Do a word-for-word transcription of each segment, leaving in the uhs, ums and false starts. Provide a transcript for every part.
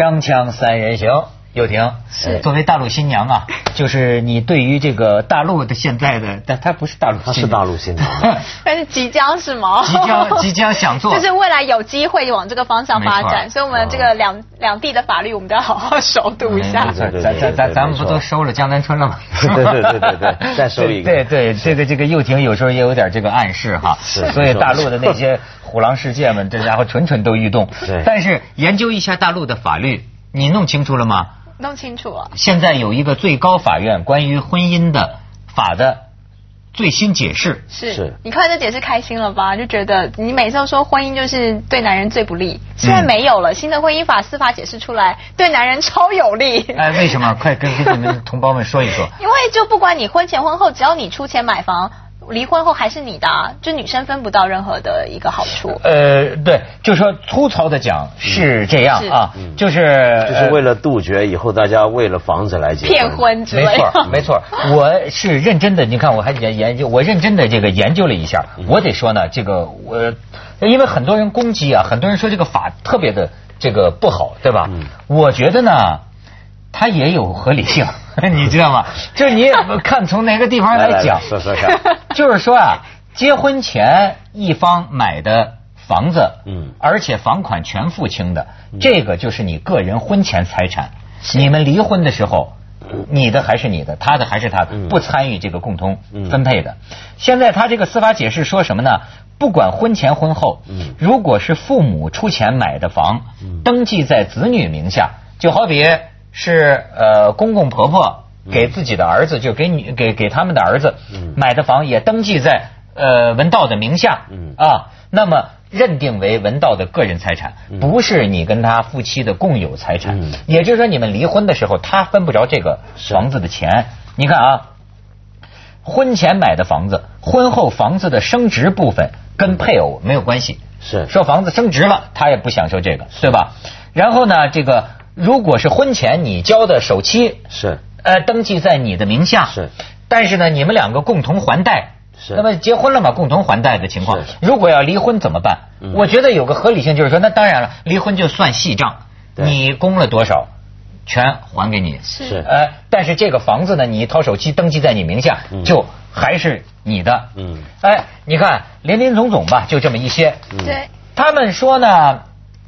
锵锵三人行，又婷，是作为大陆新娘啊，就是你对于这个大陆的现在的，但她不是大陆新娘，她是大陆新娘，但是即将是吗？即将即将想做，就是未来有机会往这个方向发展，所以我们这个两、嗯、两地的法律我们都要好好熟读一下。咱咱咱咱们不都收了江南春了吗？对对对对对，再收一个。对对，这个这个又婷有时候也有点这个暗示哈，所以大陆的那些虎狼世界们，这家伙蠢蠢都欲动。但是研究一下大陆的法律，你弄清楚了吗？弄清楚了。现在有一个最高法院关于婚姻的法的最新解释。是，你看这解释开心了吧？就觉得你每次都说婚姻就是对男人最不利，现在没有了，新的婚姻法司法解释出来，对男人超有利。哎，为什么？快跟跟你们同胞们说一说。因为就不管你婚前婚后，只要你出钱买房，离婚后还是你的、啊，就女生分不到任何的一个好处。呃，对，就说粗糙的讲是这样啊，嗯、就是、嗯、就是为了杜绝以后大家为了房子来结婚骗婚之类的。没错，没错，我是认真的。你看，我还研研究，我认真的这个研究了一下。我得说呢，这个我因为很多人攻击啊，很多人说这个法特别的这个不好，对吧？嗯、我觉得呢，它也有合理性。你知道吗？就是你看从哪个地方来讲，来来说说看，就是说啊，结婚前一方买的房子，嗯，而且房款全付清的，这个就是你个人婚前财产。你们离婚的时候，你的还是你的，他的还是他的，不参与这个共同分配的。现在他这个司法解释说什么呢？不管婚前婚后，如果是父母出钱买的房，登记在子女名下，就好比是呃公公婆婆给自己的儿子，就给女给给他们的儿子买的房，也登记在呃文道的名下啊，那么认定为文道的个人财产，不是你跟他夫妻的共有财产。也就是说，你们离婚的时候，他分不着这个房子的钱。你看啊，婚前买的房子，婚后房子的升值部分跟配偶没有关系。是说房子升值了，他也不享受这个，对吧？然后呢，这个。如果是婚前你交的首期是呃登记在你的名下是，但是呢你们两个共同还贷是，那么结婚了嘛，共同还贷的情况，如果要离婚怎么办？嗯、我觉得有个合理性，就是说那当然了，离婚就算细账，你供了多少全还给你是，呃但是这个房子呢，你掏首期登记在你名下，嗯、就还是你的。嗯，哎，你看林林总总吧，就这么一些。对、嗯，他们说呢，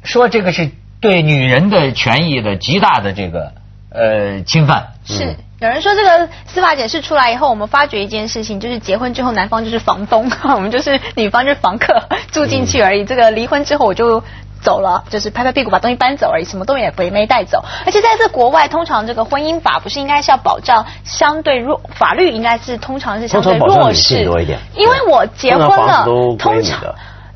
说这个是。对女人的权益的极大的这个呃侵犯。是，有人说这个司法解释出来以后，我们发觉一件事情，就是结婚之后男方就是房东，我们就是女方就是房客住进去而已。嗯、这个离婚之后我就走了，就是拍拍屁股把东西搬走而已，什么东西也不没带走。而且在这国外，通常这个婚姻法不是应该是要保障相对弱，法律应该是通常是相对弱势多一点，因为我结婚了，通常。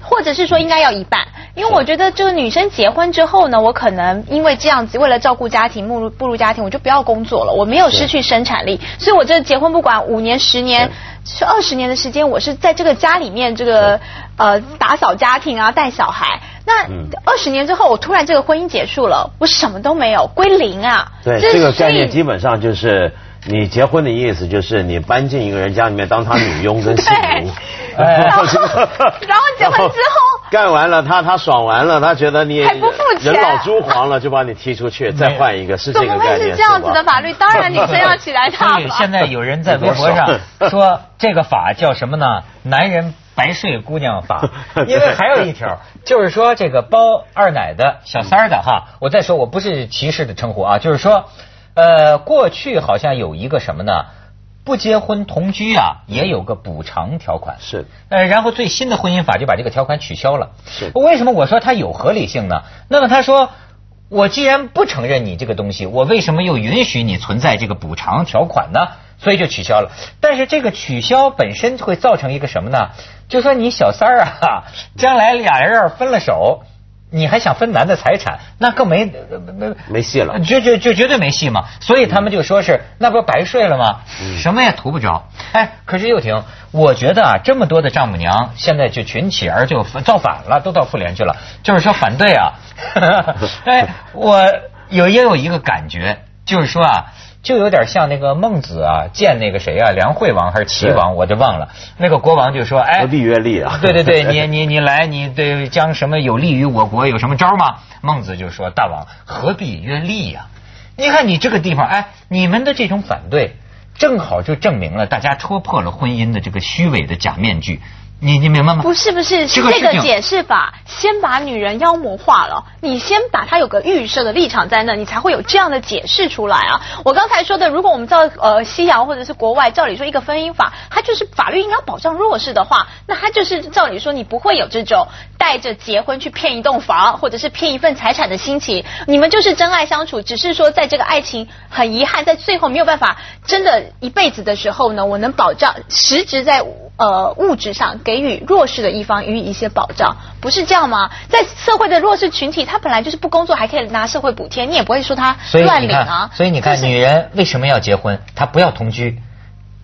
或者是说应该要一半，因为我觉得这个女生结婚之后呢，我可能因为这样子，为了照顾家庭、步入步入家庭，我就不要工作了，我没有失去生产力，所以我这结婚不管五年、十年、是二十年的时间，我是在这个家里面这个呃打扫家庭啊，带小孩。那二十年之后，我突然这个婚姻结束了，我什么都没有，归零啊。对，这个概念基本上就是。你结婚的意思就是你搬进一个人家里面当他女佣跟媳妇，然后结婚之后干完了他他爽完了，他觉得你还不付钱，人老珠黄了，就把你踢出去，再换一个，是这个概念。怎么会是这样子的法律？当然女生要起来踏。所以现在有人在微博上说这个法叫什么呢？男人白睡姑娘法。因为还有一条就是说这个包二奶的小三儿的哈，我再说我不是歧视的称呼啊，就是说。呃，过去好像有一个什么呢？不结婚同居啊，也有个补偿条款。是。呃，然后最新的婚姻法就把这个条款取消了。是。为什么我说它有合理性呢？那么他说，我既然不承认你这个东西，我为什么又允许你存在这个补偿条款呢？所以就取消了。但是这个取消本身会造成一个什么呢？就说你小三儿啊，将来俩人要分了手。你还想分男的财产，那更没没没戏了，就就就绝对没戏嘛。所以他们就说是、嗯、那不白睡了吗？嗯、什么也图不着。哎，可是又婷，我觉得啊，这么多的丈母娘现在就群起而就造反了，都到妇联去了，就是说反对啊。呵呵哎，我有也有一个感觉，就是说啊，就有点像那个孟子啊见那个谁啊梁惠王还是齐王我就忘了，那个国王就说哎，何必约利啊，对对对，你你你来你对将什么有利于我国有什么招吗？孟子就说大王何必约利呀、啊、你看你这个地方哎，你们的这种反对正好就证明了大家戳破了婚姻的这个虚伪的假面具，你你明白吗？不是不是，这个这个解释法先把女人妖魔化了，你先把她有个预设的立场在那，你才会有这样的解释出来啊。我刚才说的，如果我们照呃西洋或者是国外，照理说一个婚姻法，它就是法律应该保障弱势的话，那它就是照理说你不会有这种带着结婚去骗一栋房或者是骗一份财产的心情，你们就是真爱相处，只是说在这个爱情很遗憾在最后没有办法真的一辈子的时候呢，我能保障实质在呃物质上给予弱势的一方予以一些保障，不是这样吗？在社会的弱势群体，他本来就是不工作还可以拿社会补贴，你也不会说他乱领啊。所以你看，就是、女人为什么要结婚？她不要同居，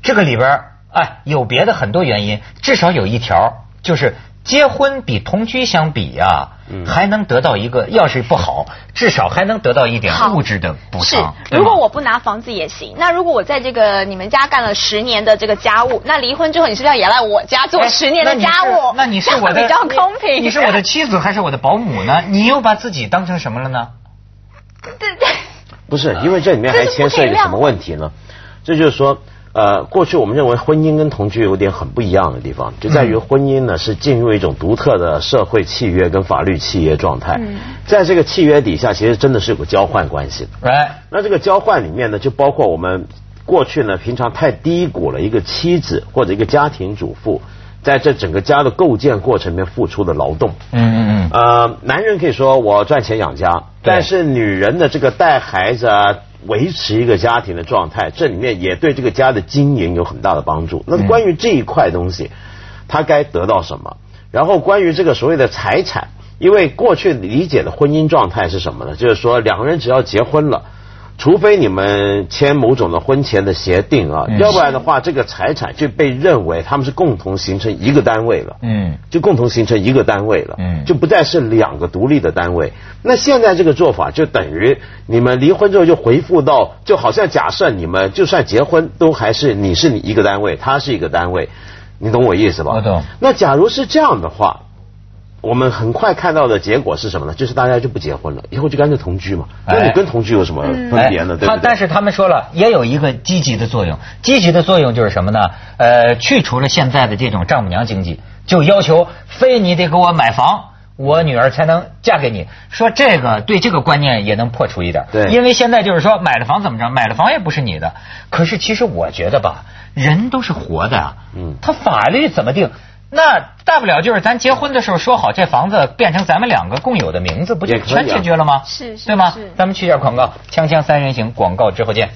这个里边哎有别的很多原因，至少有一条就是结婚比同居相比啊，嗯、还能得到一个，要是不好，至少还能得到一点物质的补偿。是，如果我不拿房子也行。那如果我在这个你们家干了十年的这个家务，那离婚之后你是不是要也来我家做十年的家务？哎、那你 是, 那你是我的比较公平你。你是我的妻子还是我的保姆呢？你又把自己当成什么了呢？对对。不是，因为这里面还牵涉一个什么问题呢？这就是说。呃，过去我们认为婚姻跟同居有点很不一样的地方，就在于婚姻呢是进入一种独特的社会契约跟法律契约状态，嗯、在这个契约底下，其实真的是有个交换关系的。Right. 那这个交换里面呢，就包括我们过去呢平常太低估了一个妻子或者一个家庭主妇在这整个家的构建过程里面付出的劳动。嗯嗯嗯。呃，男人可以说我赚钱养家，但是女人的这个带孩子啊。维持一个家庭的状态，这里面也对这个家的经营有很大的帮助。那关于这一块东西，他该得到什么？然后关于这个所谓的财产，因为过去理解的婚姻状态是什么呢？就是说两个人只要结婚了，除非你们签某种的婚前的协定啊，要不然的话，这个财产就被认为他们是共同形成一个单位了，嗯，就共同形成一个单位了，嗯，就不再是两个独立的单位。那现在这个做法就等于你们离婚之后就回复到，就好像假设你们就算结婚都还是你是你一个单位，他是一个单位，你懂我意思吧？我懂。那假如是这样的话，我们很快看到的结果是什么呢？就是大家就不结婚了，以后就干脆同居嘛。那你跟同居有什么分别呢？哎、对不对？但是他们说了，也有一个积极的作用。积极的作用就是什么呢？呃，去除了现在的这种丈母娘经济，就要求非你得给我买房，我女儿才能嫁给你。说这个对这个观念也能破除一点。对，因为现在就是说买了房怎么着？买了房也不是你的。可是其实我觉得吧，人都是活的啊。嗯。他法律怎么定？那大不了就是咱结婚的时候说好，这房子变成咱们两个共有的名字，不就全解决了吗？是，对吗？咱们去一下广告，锵锵三人行广告之后见。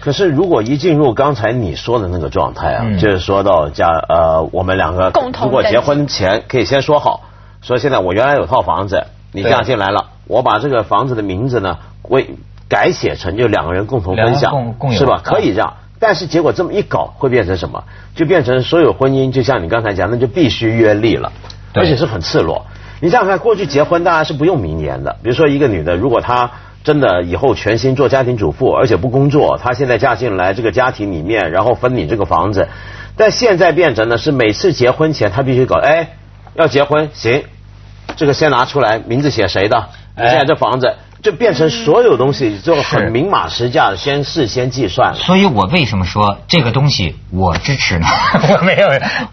可是如果一进入刚才你说的那个状态啊，嗯、就是说到家呃，我们两个如果结婚前可以先说好，说现在我原来有套房子，你嫁进来了，我把这个房子的名字呢为改写成就两个人共同分享，共共有是吧？可以这样。但是结果这么一搞会变成什么？就变成所有婚姻就像你刚才讲，那就必须约立了，而且是很赤裸。你想想看，过去结婚当然是不用名言的，比如说一个女的如果她真的以后全心做家庭主妇而且不工作，她现在嫁进来这个家庭里面，然后分你这个房子。但现在变成呢是每次结婚前她必须搞，哎要结婚行，这个先拿出来名字写谁的，你现在这房子就变成所有东西就很明码实价的，先事先计算。所以我为什么说这个东西我支持呢？我没有，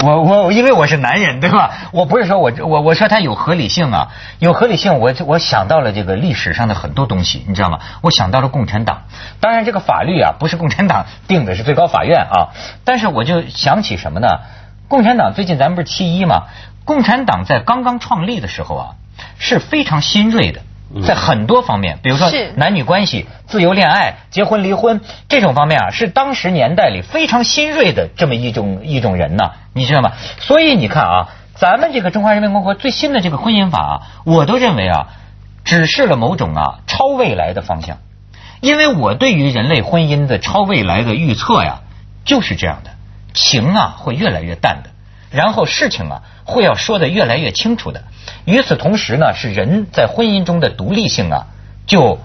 我我因为我是男人，对吧？我不是说我我我说它有合理性啊，有合理性我。我我想到了这个历史上的很多东西，你知道吗？我想到了共产党。当然，这个法律啊不是共产党定的，是最高法院啊。但是我就想起什么呢？共产党最近咱们不是七一嘛？共产党在刚刚创立的时候啊是非常新锐的。在很多方面，比如说男女关系、自由恋爱、结婚离婚这种方面啊，是当时年代里非常新锐的这么一种一种人呢、啊，你知道吗？所以你看啊，咱们这个中华人民共和国最新的这个婚姻法啊，我都认为啊，指示了某种啊超未来的方向，因为我对于人类婚姻的超未来的预测呀，就是这样的，情啊会越来越淡的。然后事情啊会要说得越来越清楚的。与此同时呢，是人在婚姻中的独立性啊就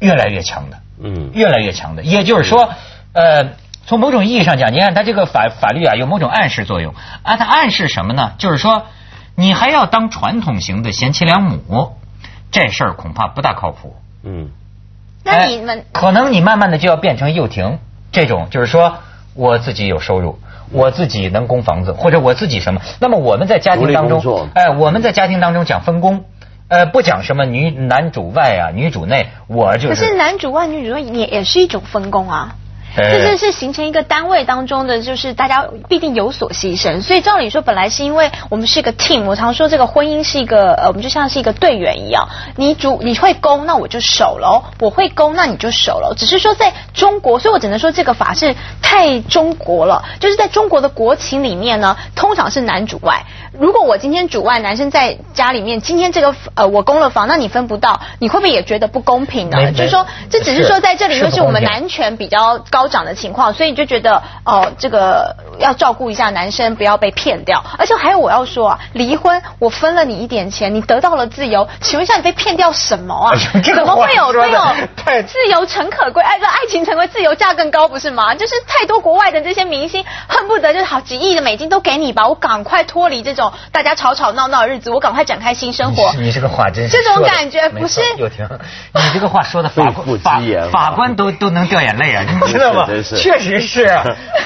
越来越强的，嗯，越来越强的。也就是说，呃，从某种意义上讲，你看它这个法法律啊有某种暗示作用啊，它暗示什么呢？就是说，你还要当传统型的贤妻良母，这事儿恐怕不大靠谱。嗯，那你们、哎、可能你慢慢的就要变成幼婷这种，就是说我自己有收入。我自己能供房子，或者我自己什么？那么我们在家庭当中，哎、呃，我们在家庭当中讲分工，呃，不讲什么女男主外啊，女主内，我就是。可是男主外女主内也也是一种分工啊，就是是形成一个单位当中的，就是大家必定有所牺牲。所以照理说，本来是因为我们是一个 team， 我常说这个婚姻是一个，呃，我们就像是一个队员一样，你主你会攻，那我就守喽；我会攻，那你就守喽。只是说在中国，所以我只能说这个法是太中国了。就是在中国的国情里面呢，通常是男主外。如果我今天主外，男生在家里面，今天这个呃我供了房，那你分不到，你会不会也觉得不公平呢？就是说，这只是说在这里就是我们男权比较高涨的情况，所以你就觉得哦，这个要照顾一下男生，不要被骗掉。而且还有我要说啊，离婚我分了你一点钱，你得到了自由，请问一下你被骗掉什么啊？哎、怎么会有这种自由诚可贵？爱爱情成为自由价更高不是吗？就是太多国外的这些明星恨不得就是好几亿的美金都给你吧，我赶快脱离这种大家吵吵闹闹的日子，我赶快展开新生活。你, 你这个话真是这种感觉不是？有听你这个话说的法官法法官都都能掉眼泪啊，你知道吗？确实是，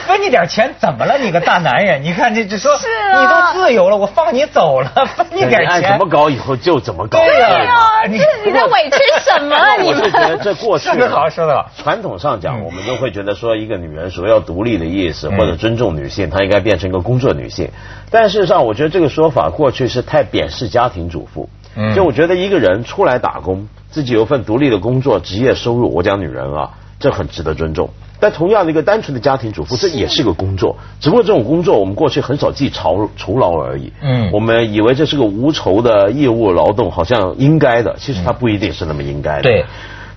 分你点钱怎么了？你个大男人，你看这这说、啊、你都自由了，我放你走了，分你点钱怎么搞以后就怎么搞。对啊，你你在委屈什么、啊？你们我是觉得这过去说得好，说得好。传统上讲，我们都会觉得说一个女人所要独立的意识、嗯、或者尊重女性，她应该变成一个工作女性。但事实上，我觉得这个说法过去是太贬视家庭主妇。嗯，就我觉得一个人出来打工，自己有份独立的工作、职业收入，我讲女人啊，这很值得尊重。但同样的一个单纯的家庭主妇，这也是个工作，只不过这种工作我们过去很少记酬酬劳而已。嗯，我们以为这是个无酬的义务劳动，好像应该的，其实它不一定是那么应该的。嗯、对。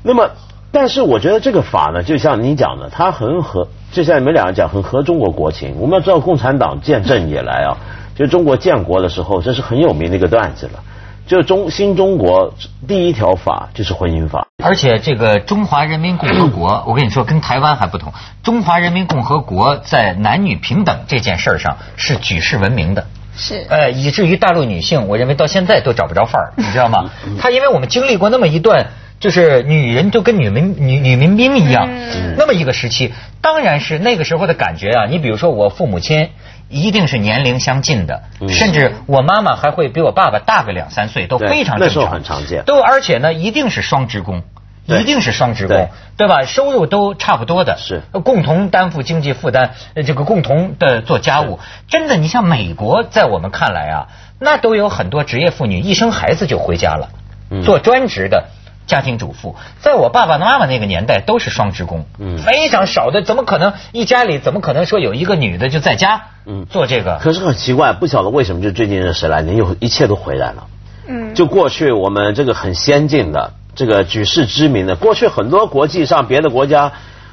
那么，但是我觉得这个法呢，就像你讲的，它很合，就像你们两个讲，很合中国国情。我们要知道，共产党建政以来啊，就中国建国的时候，这是很有名的一个段子了。就中新中国第一条法就是婚姻法，而且这个中华人民共和国，我跟你说跟台湾还不同，中华人民共和国在男女平等这件事儿上是举世闻名的，是呃，以至于大陆女性，我认为到现在都找不着范儿，你知道吗？她因为我们经历过那么一段，就是女人就跟女民女女民兵一样，那么一个时期，当然是那个时候的感觉啊。你比如说我父母亲。一定是年龄相近的，甚至我妈妈还会比我爸爸大个两三岁，都非常正常。那时候很常见。都而且呢，一定是双职工，一定是双职工， 对, 对吧？收入都差不多的，是共同担负经济负担，这个共同的做家务。真的，你像美国，在我们看来啊，那都有很多职业妇女一生孩子就回家了，做专职的。家庭主妇，在我爸爸妈妈那个年代都是双职工，嗯，非常少的，怎么可能一家里怎么可能说有一个女的就在家，嗯，做这个？可是很奇怪，不晓得为什么，就最近这十来年又一切都回来了，嗯，就过去我们这个很先进的、这个举世知名的，过去很多国际上别的国家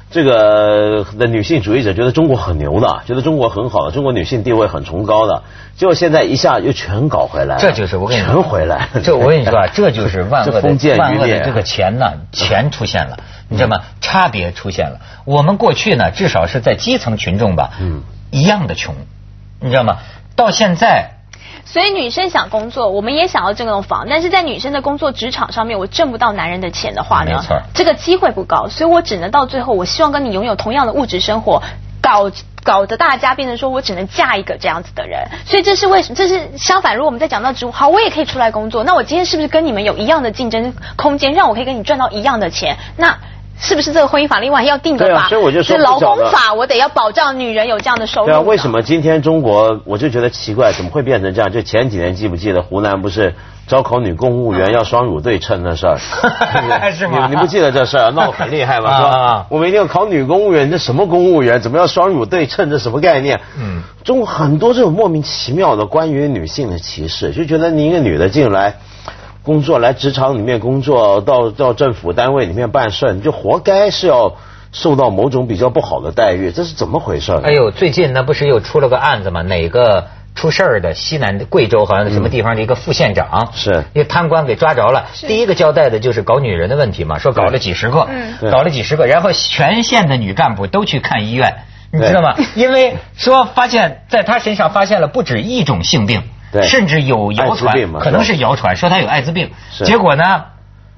这个的女性主义者觉得中国很牛的，觉得中国很好的，中国女性地位很崇高的，结果现在一下又全搞回来了。这就是我跟你说全回来，这我跟你说啊，这就是万恶的万恶的这个钱呢，钱出现了，你知道吗？差别出现了。我们过去呢，至少是在基层群众吧，嗯，一样的穷，你知道吗？到现在。所以女生想工作，我们也想要这种房，但是在女生的工作职场上面，我挣不到男人的钱的话呢，没错，这个机会不高，所以我只能到最后，我希望跟你拥有同样的物质生活，搞搞得大家变成说我只能嫁一个这样子的人。所以这是为什么？这是相反。如果我们在讲到职务，好，我也可以出来工作，那我今天是不是跟你们有一样的竞争空间，让我可以跟你赚到一样的钱？那是不是这个婚姻法另外要定个法？对啊，所以我就说劳工法，我得要保障女人有这样的收入。对啊，为什么今天中国我就觉得奇怪，怎么会变成这样？就前几年记不记得湖南不是招考女公务员要双乳对称的事儿？是吗？你不记得这事儿？闹很厉害嘛，是吧？我们一定要考女公务员，这什么公务员？怎么要双乳对称？这什么概念？嗯，中国很多这种莫名其妙的关于女性的歧视，就觉得你一个女的进来。工作来职场里面工作，到到政府单位里面办事，你就活该是要受到某种比较不好的待遇，这是怎么回事呢？哎呦，最近那不是又出了个案子吗？哪个出事儿的？西南的贵州好像什么地方的一个副县长，嗯、是因为贪官给抓着了。第一个交代的就是搞女人的问题嘛，说搞了几十个，嗯、搞了几十个，然后全县的女干部都去看医院，你知道吗？因为说发现在他身上发现了不止一种性病，甚至有谣传，可能是谣传说他有艾滋病，结果呢？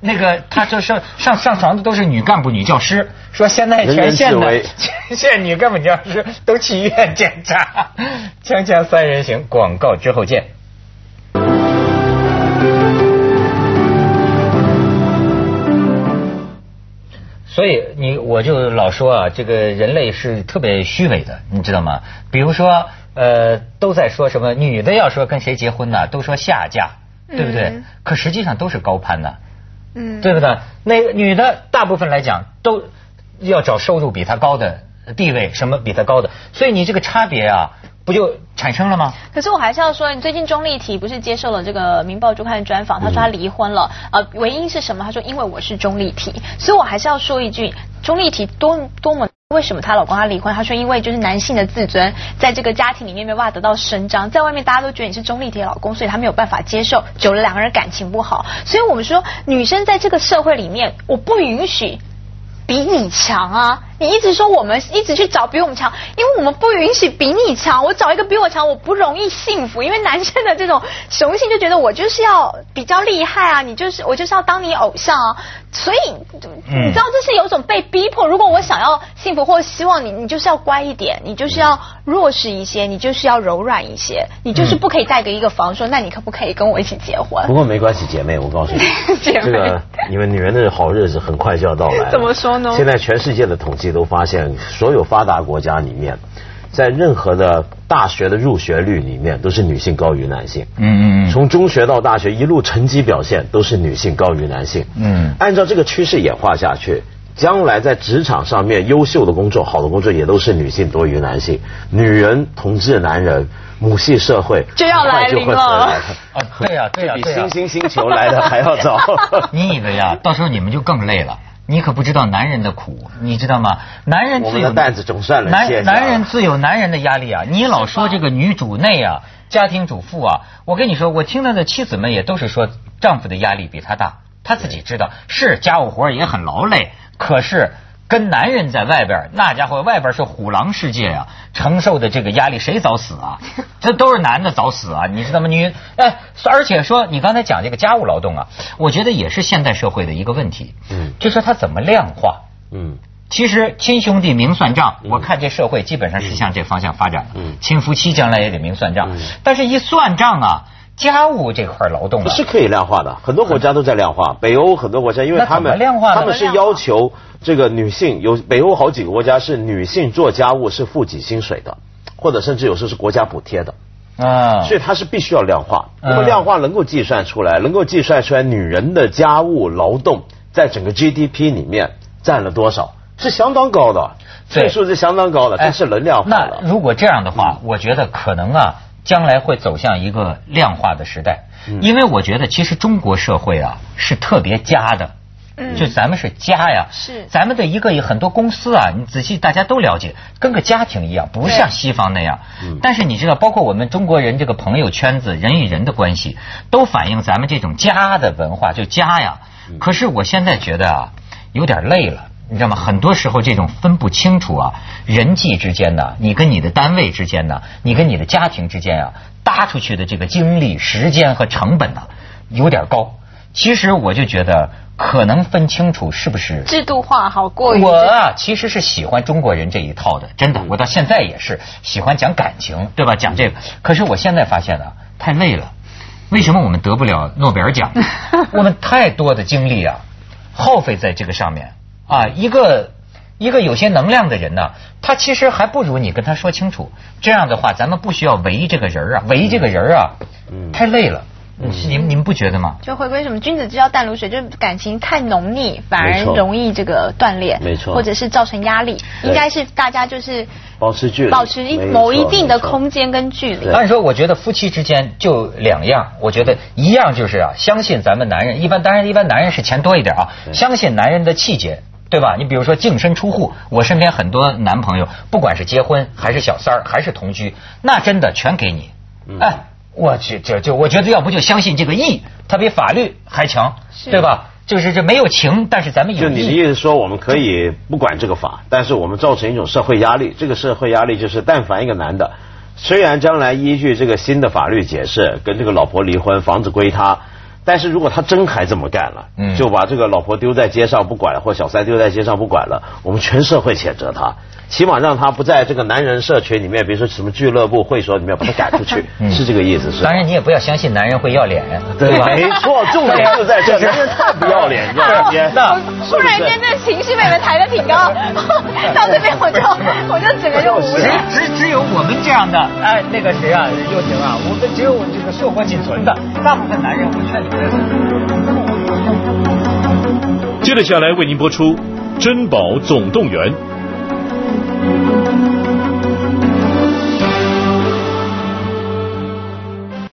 那个，他就上上上床的都是女干部、女教师，说现在全县的全县女干部、女教师都去医院检查。锵锵三人行，广告之后见。所以你我就老说啊，这个人类是特别虚伪的，你知道吗？比如说，呃，都在说什么女的要说跟谁结婚呢、啊，都说下嫁，对不对？嗯、可实际上都是高攀呢、啊。嗯，对不对？那个女的大部分来讲都要找收入比她高的，地位什么比她高的，所以你这个差别啊，不就产生了吗？可是我还是要说，你最近钟丽缇不是接受了这个《明报周刊》的专访，她说她离婚了，呃，原因是什么？她说因为我是钟丽缇，所以我还是要说一句，钟丽缇多多么。为什么她老公她离婚？她说因为就是男性的自尊在这个家庭里面没有办法得到伸张，在外面大家都觉得你是钟丽缇的老公，所以她没有办法接受，久了两个人感情不好。所以我们说女生在这个社会里面，我不允许比你强啊！你一直说我们一直去找比我们强，因为我们不允许比你强。我找一个比我强，我不容易幸福，因为男生的这种雄性就觉得我就是要比较厉害啊，你就是我就是要当你偶像啊。所以你知道这是有种被逼迫。如果我想要幸福或希望你，你就是要乖一点，你就是要弱势一些，你就是要柔软一些，你就是不可以带给一个房说，那你可不可以跟我一起结婚？不过没关系，姐妹，我告诉你，这个你们女人的好日子很快就要到来了。怎么说？现在全世界的统计都发现，所有发达国家里面，在任何的大学的入学率里面，都是女性高于男性。嗯嗯嗯。从中学到大学，一路成绩表现都是女性高于男性。嗯。按照这个趋势演化下去，将来在职场上面，优秀的工作、好的工作也都是女性多于男性。女人统治男人，母系社会就要来临了。哦，对呀、啊，对呀、啊，对啊、比星星星球来的还要早。你以为啊，到时候你们就更累了。你可不知道男人的苦，你知道吗？男人自有我们的担子总算了些。男男人自有男人的压力啊！你老说这个女主内啊，家庭主妇啊，我跟你说，我听到的妻子们也都是说，丈夫的压力比她大，她自己知道是家务活也很劳累，可是跟男人在外边那家伙，外边是虎狼世界啊，承受的这个压力谁早死啊？这都是男的早死啊！你知道吗？女哎，而且说你刚才讲这个家务劳动啊，我觉得也是现代社会的一个问题。嗯，就说它怎么量化？嗯，其实亲兄弟明算账，我看这社会基本上是向这方向发展的。嗯，亲夫妻将来也得明算账，但是一算账啊，家务这块劳动啊是可以量化的，很多国家都在量化。北欧很多国家，因为他们他们是要求这个女性，有北欧好几个国家是女性做家务是付几薪水的，或者甚至有时候是国家补贴的啊，所以它是必须要量化。那么量化能够计算出来，能够计算出来女人的家务劳动在整个 G D P 里面占了多少，是相当高的，这数是相当高的，但是能量化的。那如果这样的话，我觉得可能啊。将来会走向一个量化的时代，因为我觉得其实中国社会啊是特别家的，就咱们是家呀，是咱们的一个很多公司啊，你仔细大家都了解，跟个家庭一样，不像西方那样。但是你知道，包括我们中国人这个朋友圈子，人与人的关系，都反映咱们这种家的文化，就家呀。可是我现在觉得啊，有点累了。你知道吗？很多时候这种分不清楚啊，人际之间呢、啊，你跟你的单位之间呢、啊，你跟你的家庭之间啊，搭出去的这个精力、时间和成本呢、啊，有点高。其实我就觉得，可能分清楚是不是制度化好过于。我啊，其实是喜欢中国人这一套的，真的，我到现在也是喜欢讲感情，对吧？讲这个。可是我现在发现呢、啊，太累了。为什么我们得不了诺贝尔奖？我们太多的精力啊，耗费在这个上面。啊，一个一个有些能量的人呢、啊，他其实还不如你跟他说清楚。这样的话，咱们不需要围这个人啊，围这个人啊，嗯、太累了。嗯、你们你们不觉得吗？就回归什么君子之交淡如水，就是感情太浓腻反而容易这个断裂，没错，或者是造成压力。应该是大家就是保持距离，保持某一定的空间跟距离。按说我觉得夫妻之间就两样，我觉得一样就是啊，相信咱们男人，一般当然一般男人是钱多一点啊，相信男人的气节。对吧？你比如说净身出户，我身边很多男朋友，不管是结婚还是小三儿还是同居，那真的全给你。哎，我去，这就我觉得要不就相信这个义，它比法律还强，对吧？就是这没有情，但是咱们有义。就你的意思说，我们可以不管这个法，但是我们造成一种社会压力。这个社会压力就是，但凡一个男的，虽然将来依据这个新的法律解释跟这个老婆离婚，房子归他，但是如果他真还这么干了，嗯，就把这个老婆丢在街上不管了，或小三丢在街上不管了，我们全社会谴责他，起码让他不在这个男人社群里面，比如说什么俱乐部会所里面把他赶出去，嗯、是这个意思是吧？当然你也不要相信男人会要脸，对吧？没错，重点就在这，男人太不要脸，你知道吗？那突然间这情绪被你们抬得挺高，到这边我就我就整个就无聊。只只有我们这样的，哎，那个谁啊，又婷啊，我们只有这个生活仅存的大部分男人，我觉得。接着下来为您播出《珍宝总动员》。